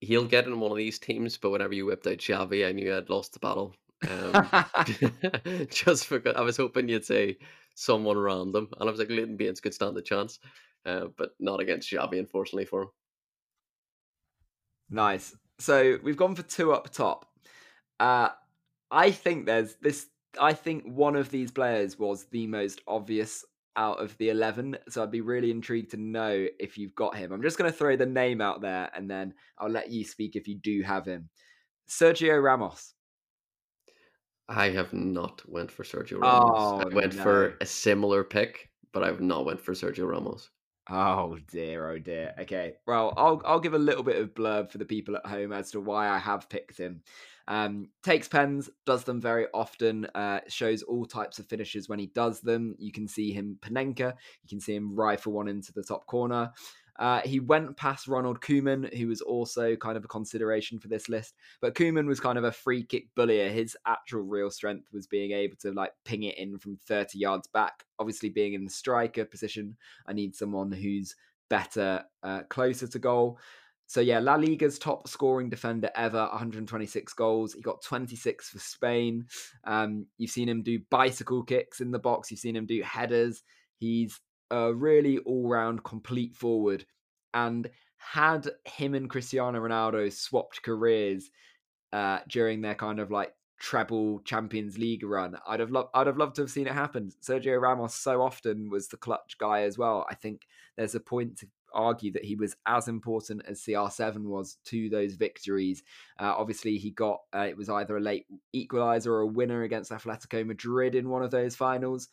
He'll get in one of these teams, but whenever you whipped out Xavi, I knew I'd lost the battle. Just because I was hoping you'd say someone random, and I was like, Leighton Baines could stand a chance, but not against Xavi, unfortunately for him. Nice. So we've gone for two up top. I think there's this. I think one of these players was the most obvious out of the 11, so I'd be really intrigued to know if you've got him. I'm just going to throw the name out there and then I'll let you speak if you do have him. Sergio Ramos. I have not went for Sergio Ramos. I went for a similar pick, but I've not went for Sergio Ramos. Oh dear. Okay, well, I'll give a little bit of blurb for the people at home as to why I have picked him. Takes pens, does them very often, shows all types of finishes when he does them. You can see him Panenka, you can see him rifle one into the top corner. He went past Ronald Koeman, who was also kind of a consideration for this list. But Koeman was kind of a free kick bullier. His actual real strength was being able to ping it in from 30 yards back. Obviously, being in the striker position, I need someone who's better, closer to goal. So yeah, La Liga's top scoring defender ever, 126 goals. He got 26 for Spain. You've seen him do bicycle kicks in the box. You've seen him do headers. He's a really all-round complete forward, and had him and Cristiano Ronaldo swapped careers during their kind of treble Champions League run, I'd have loved to have seen it happen. Sergio Ramos so often was the clutch guy as well. I think there's a point to argue that he was as important as CR7 was to those victories. Obviously, he got it was either a late equaliser or a winner against Atletico Madrid in one of those finals.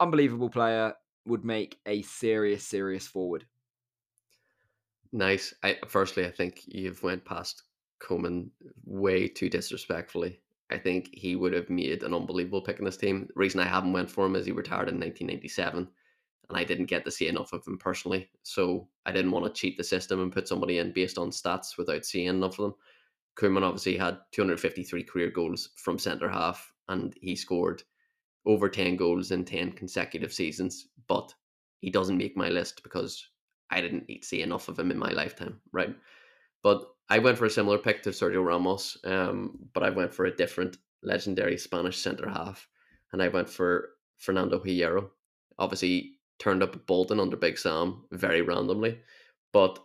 Unbelievable player. Would make a serious forward. Nice. Firstly, I think you've went past Koeman way too disrespectfully. I think he would have made an unbelievable pick in this team. The reason I haven't went for him is he retired in 1997, and I didn't get to see enough of him personally. So I didn't want to cheat the system and put somebody in based on stats without seeing enough of them. Koeman obviously had 253 career goals from centre half, and he scored over 10 goals in 10 consecutive seasons, but he doesn't make my list because I didn't see enough of him in my lifetime, right? But I went for a similar pick to Sergio Ramos, but I went for a different legendary Spanish centre-half, and I went for Fernando Hierro. Obviously, turned up at Bolton under Big Sam very randomly, but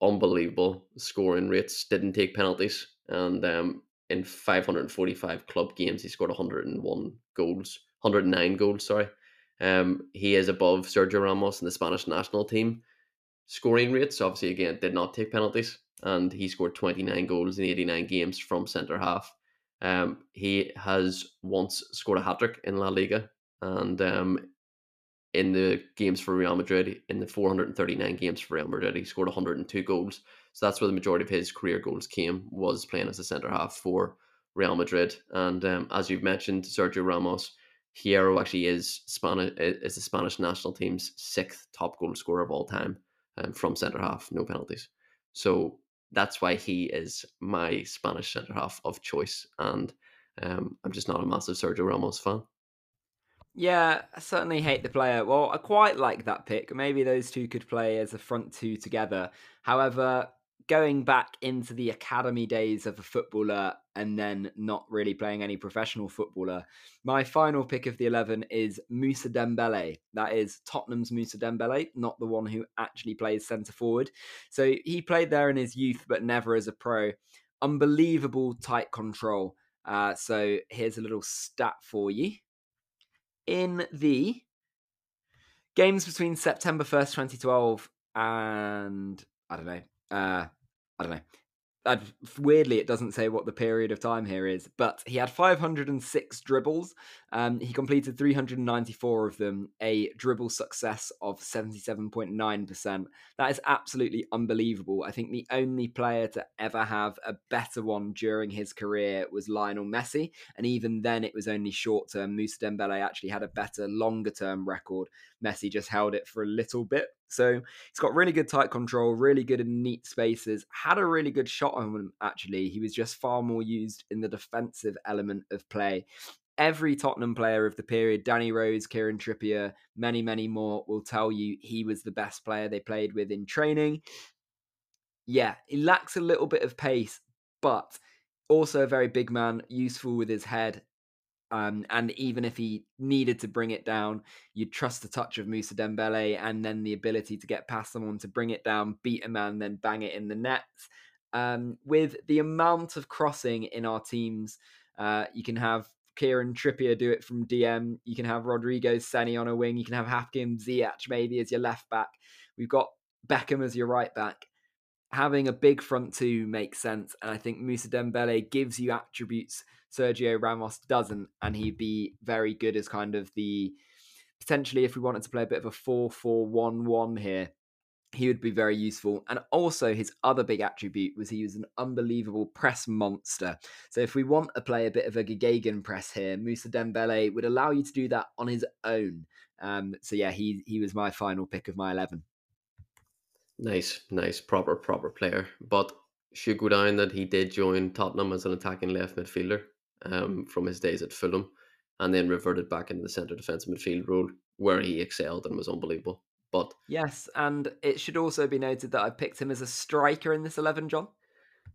unbelievable scoring rates, didn't take penalties, and in 545 club games, he scored 109 goals. He is above Sergio Ramos in the Spanish national team scoring rates. Obviously, again, did not take penalties, and he scored 29 goals in 89 games from centre half. He has once scored a hat-trick in La Liga, and in the games for Real Madrid. In the 439 games for Real Madrid, he scored 102 goals. So that's where the majority of his career goals came, was playing as a centre-half for Real Madrid. And as you've mentioned, Sergio Ramos, Hierro actually is the Spanish national team's sixth top goal scorer of all time from centre-half, no penalties. So that's why he is my Spanish centre-half of choice. And I'm just not a massive Sergio Ramos fan. Yeah, I certainly hate the player. Well, I quite like that pick. Maybe those two could play as a front two together. However, going back into the academy days of a footballer and then not really playing any professional footballer, my final pick of the 11 is Moussa Dembele. That is Tottenham's Moussa Dembele, not the one who actually plays centre-forward. So he played there in his youth, but never as a pro. Unbelievable tight control. So here's a little stat for you. In the games between September 1st, 2012 and, I don't know. Weirdly, it doesn't say what the period of time here is, but he had 506 dribbles. He completed 394 of them, a dribble success of 77.9%. That is absolutely unbelievable. I think the only player to ever have a better one during his career was Lionel Messi. And even then, it was only short term. Moussa Dembele actually had a better longer term record. Messi just held it for a little bit. So he's got really good tight control, really good in neat spaces, had a really good shot on him, actually. He was just far more used in the defensive element of play. Every Tottenham player of the period, Danny Rose, Kieran Trippier, many, many more, will tell you he was the best player they played with in training. Yeah, he lacks a little bit of pace, but also a very big man, useful with his head. And even if he needed to bring it down, you'd trust the touch of Moussa Dembele and then the ability to get past someone to bring it down, beat a man, then bang it in the nets. With the amount of crossing in our teams, you can have Kieran Trippier do it from DM. You can have Rodrigo Seni on a wing. You can have Hakim Ziyech maybe as your left back. We've got Beckham as your right back. Having a big front two makes sense. And I think Moussa Dembele gives you attributes Sergio Ramos doesn't, and he'd be very good as kind of the, potentially if we wanted to play a bit of a 4-4-1-1 here, he would be very useful. And also his other big attribute was he was an unbelievable press monster. So if we want to play a bit of a Gegenpress press here, Moussa Dembele would allow you to do that on his own. So yeah, he was my final pick of my 11. Nice, proper player. But should go down that he did join Tottenham as an attacking left midfielder from his days at Fulham, and then reverted back into the centre defensive midfield role where he excelled and was unbelievable. But yes, and it should also be noted that I picked him as a striker in this 11, John.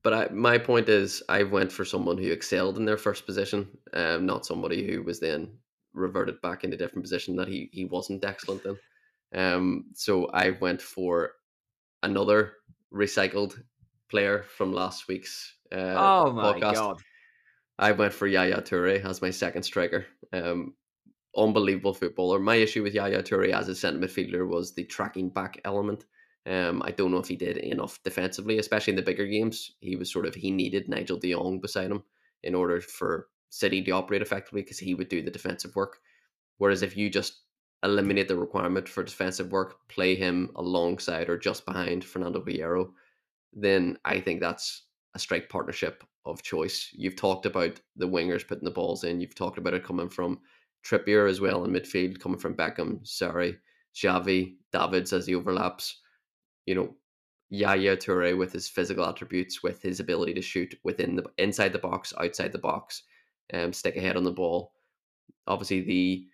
But my point is I went for someone who excelled in their first position, not somebody who was then reverted back into a different position that he wasn't excellent in. So I went for another recycled player from last week's podcast. God. I went for Yaya Toure as my second striker. Unbelievable footballer. My issue with Yaya Toure as a centre midfielder was the tracking back element. I don't know if he did enough defensively, especially in the bigger games. He needed Nigel De Jong beside him in order for City to operate effectively, because he would do the defensive work. Whereas if you just eliminate the requirement for defensive work, play him alongside or just behind Fernando Hierro, then I think that's a strike partnership of choice. You've talked about the wingers putting the balls in. You've talked about it coming from Trippier as well in midfield, coming from Beckham, Sarri, Xavi, Davids as the overlaps. Yaya Toure with his physical attributes, with his ability to shoot inside the box, outside the box, stick ahead on the ball. Obviously, the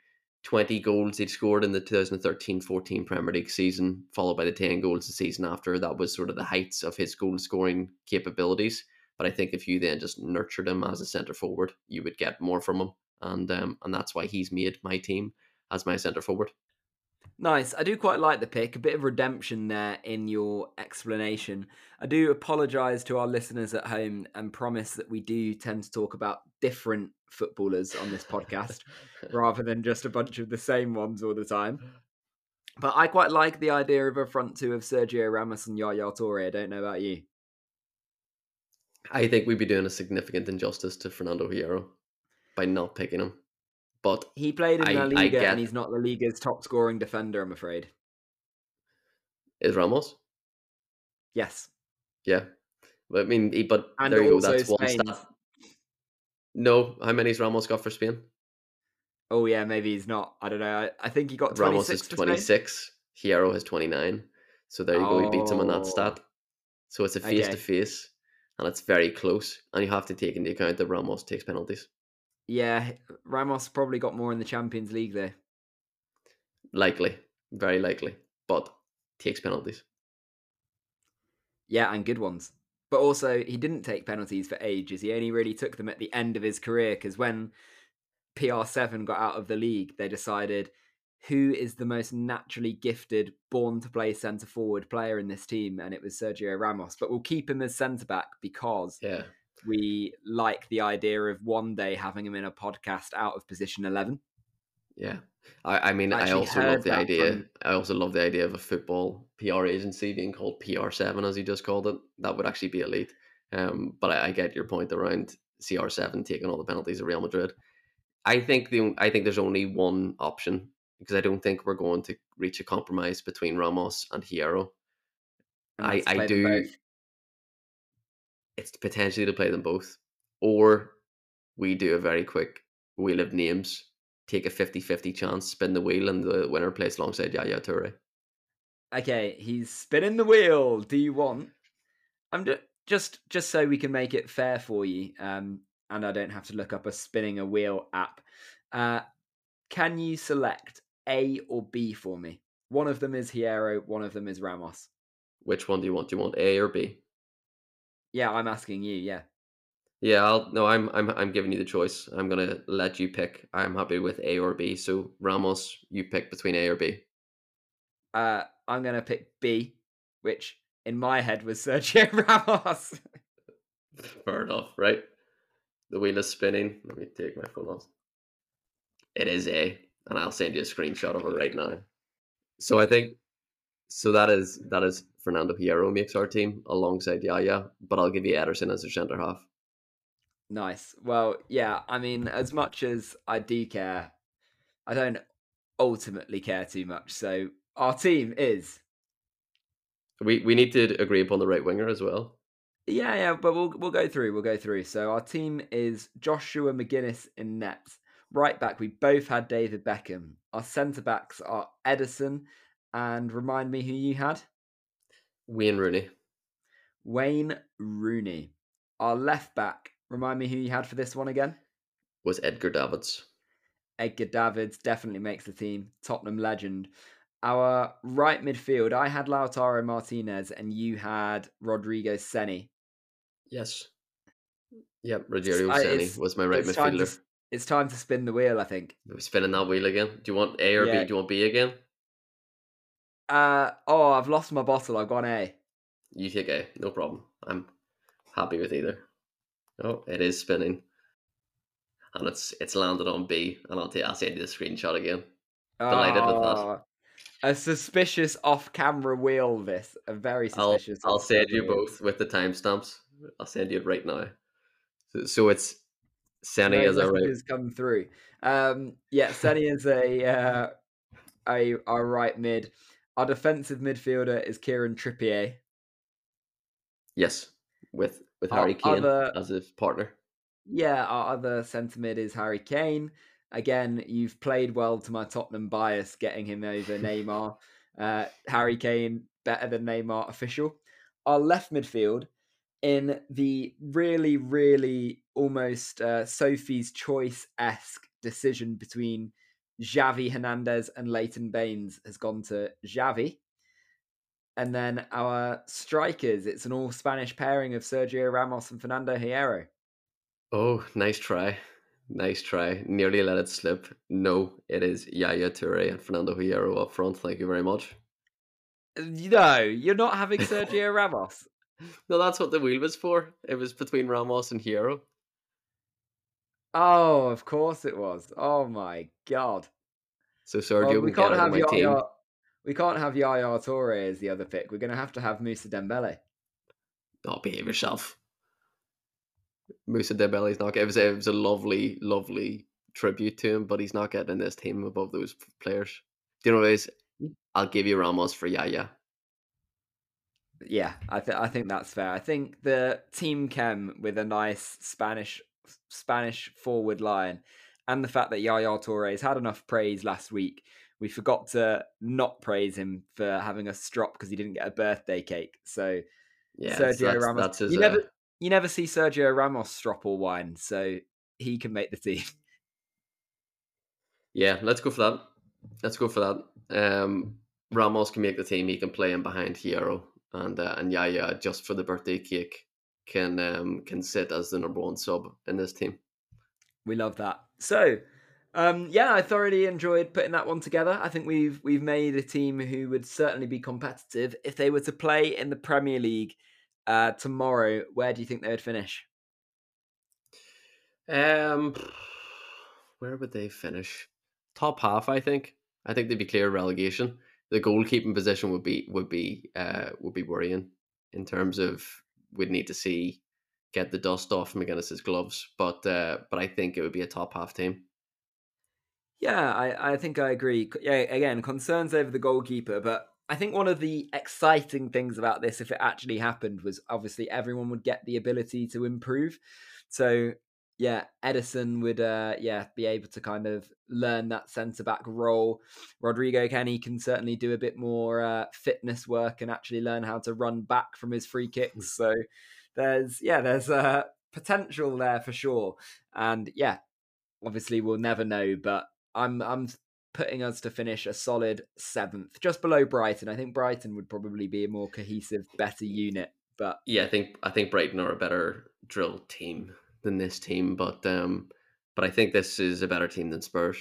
20 goals he'd scored in the 2013-14 Premier League season, followed by the 10 goals the season after. That was sort of the heights of his goal-scoring capabilities. But I think if you then just nurtured him as a centre-forward, you would get more from him. And that's why he's made my team as my centre-forward. Nice. I do quite like the pick. A bit of redemption there in your explanation. I do apologise to our listeners at home and promise that we do tend to talk about different footballers on this podcast rather than just a bunch of the same ones all the time. But I quite like the idea of a front two of Sergio Ramos and Yaya Toure. I don't know about you. I think we'd be doing a significant injustice to Fernando Hierro by not picking him. But he played in La Liga and he's not La Liga's top scoring defender, I'm afraid. Is Ramos? Yes. Yeah. I mean, but and there you go. That's Spain. One stat. No, how many's Ramos got for Spain? Oh, yeah, maybe he's not. I don't know. I think he got 26. Ramos is 26. Hierro has 29. So there you go. He beats him on that stat. So it's a face-to-face, and it's very close. And you have to take into account that Ramos takes penalties. Yeah, Ramos probably got more in the Champions League there. Likely. Very likely. But takes penalties. Yeah, and good ones. But also, he didn't take penalties for ages. He only really took them at the end of his career, because when PR7 got out of the league, they decided who is the most naturally gifted, born-to-play centre-forward player in this team, and it was Sergio Ramos. But we'll keep him as centre-back because we like the idea of one day having him in a podcast out of position 11. Yeah. I mean, I also love the idea. I also love the idea of a football PR agency being called PR7, as you just called it. That would actually be elite. But I get your point around CR7 taking all the penalties at Real Madrid. I think there's only one option, because I don't think we're going to reach a compromise between Ramos and Hierro. I do. It's potentially to play them both, or we do a very quick wheel of names. Take a 50-50 chance, spin the wheel, and the winner plays alongside Yaya Toure. Okay, he's spinning the wheel. Do you want? I'm just so we can make it fair for you, and I don't have to look up a spinning a wheel app. Can you select A or B for me? One of them is Hierro, one of them is Ramos. Which one do you want? Do you want A or B? Yeah, I'm asking you. Yeah. Yeah, I'm giving you the choice. I'm gonna let you pick. I'm happy with A or B. So Ramos, you pick between A or B. I'm gonna pick B, which in my head was Sergio Ramos. Fair enough, right? The wheel is spinning. Let me take my phone off. It is A, and I'll send you a screenshot of it right now. So I think that is Fernando Hierro makes our team alongside Yaya, but I'll give you Ederson as a centre half. Nice. Well, yeah, I mean, as much as I do care, I don't ultimately care too much. So our team is... We need to agree upon the right winger as well. Yeah, but we'll go through. We'll go through. So our team is Joshua Magennis in net. Right back, we both had David Beckham. Our centre-backs are Ederson. And remind me who you had? Wayne Rooney. Our left back... Remind me who you had for this one again? Was Edgar Davids. Edgar Davids definitely makes the team. Tottenham legend. Our right midfield, I had Lautaro Martinez and you had Rodrigo Seni. Yes. Yep, Rodrigo Seni was my right midfielder. It's time to spin the wheel, I think. We're spinning that wheel again. Do you want A or B? Do you want B again? I've lost my bottle. I've gone A. You take A. No problem. I'm happy with either. Oh, it is spinning. And it's landed on B. And I'll send you the screenshot again. Delighted with that. A suspicious off-camera wheel, this. A very suspicious I'll send you both with the timestamps. I'll send you it right now. So it's Seni as a right... come through. Seni is our right mid. Our defensive midfielder is Kieran Trippier. Yes, with Harry Kane as his partner. Yeah, our other centre mid is Harry Kane. Again, you've played well to my Tottenham bias, getting him over Neymar. Harry Kane, better than Neymar official. Our left midfield, in the really, really almost Sophie's Choice-esque decision between Xavi Hernandez and Leighton Baines, has gone to Xavi. And then our strikers, it's an all-Spanish pairing of Sergio Ramos and Fernando Hierro. Oh, nice try. Nice try. Nearly let it slip. No, it is Yaya Toure and Fernando Hierro up front. Thank you very much. No, you're not having Sergio Ramos. No, that's what the wheel was for. It was between Ramos and Hierro. Oh, of course it was. Oh, my God. So Sergio we can't have my team. We can't have Yaya Toure as the other pick. We're going to have Moussa Dembele. Oh, behave yourself. Moussa Dembele's not... It was a lovely, lovely tribute to him, but he's not getting this team above those players. Do you know what it is? I'll give you Ramos for Yaya. Yeah, I think that's fair. I think the team chem with a nice Spanish forward line, and the fact that Yaya Touré's had enough praise last week, we forgot to not praise him for having a strop because he didn't get a birthday cake. So yeah, Sergio Ramos, that's his, you never see Sergio Ramos strop or whine, so he can make the team. Yeah, let's go for that. Ramos can make the team. He can play in behind Hierro, and Yaya, just for the birthday cake, can sit as the number one sub in this team. We love that. So, yeah, I thoroughly enjoyed putting that one together. I think we've made a team who would certainly be competitive if they were to play in the Premier League tomorrow. Where do you think they would finish? Where would they finish? Top half, I think. I think they'd be clear of relegation. The goalkeeping position would be worrying in terms of we'd need to get the dust off Magennis's gloves, but I think it would be a top half team. Yeah, I think I agree. Yeah, again, concerns over the goalkeeper, but I think one of the exciting things about this, if it actually happened, was obviously everyone would get the ability to improve. So yeah, Ederson would be able to kind of learn that centre-back role. Rodrigo can certainly do a bit more fitness work and actually learn how to run back from his free kicks. So there's potential there for sure. And yeah, obviously we'll never know, but I'm putting us to finish a solid 7th, just below Brighton. I think Brighton would probably be a more cohesive, better unit. But yeah, I think Brighton are a better drilled team than this team, but I think this is a better team than Spurs.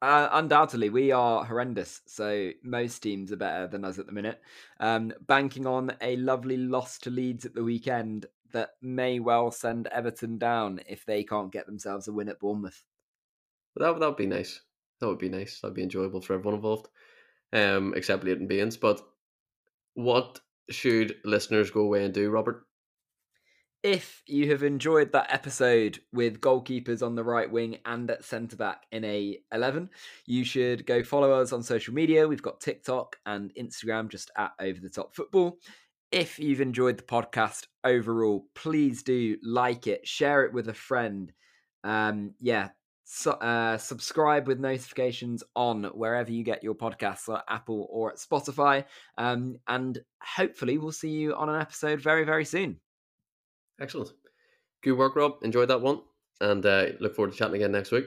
Undoubtedly, we are horrendous, so most teams are better than us at the minute. Banking on a lovely loss to Leeds at the weekend that may well send Everton down if they can't get themselves a win at Bournemouth. That would be nice. That would be nice. That'd be enjoyable for everyone involved, except Leighton Baines. But what should listeners go away and do, Robert? If you have enjoyed that episode with goalkeepers on the right wing and at centre-back in a 11, you should go follow us on social media. We've got TikTok and Instagram, just at OverTheTopFootball. If you've enjoyed the podcast overall, please do like it, share it with a friend. Subscribe with notifications on wherever you get your podcasts, like Apple or at Spotify. And hopefully we'll see you on an episode very, very soon. Excellent. Good work, Rob. Enjoyed that one. And look forward to chatting again next week.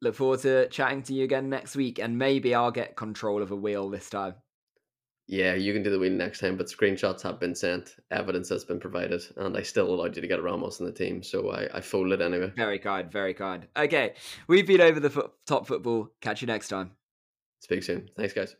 Look forward to chatting to you again next week. And maybe I'll get control of a wheel this time. Yeah, you can do the wheel next time. But screenshots have been sent. Evidence has been provided. And I still allowed you to get Ramos in the team. So I fooled it anyway. Very kind, very kind. Okay, we've been Over the Top Football. Catch you next time. Speak soon. Thanks, guys.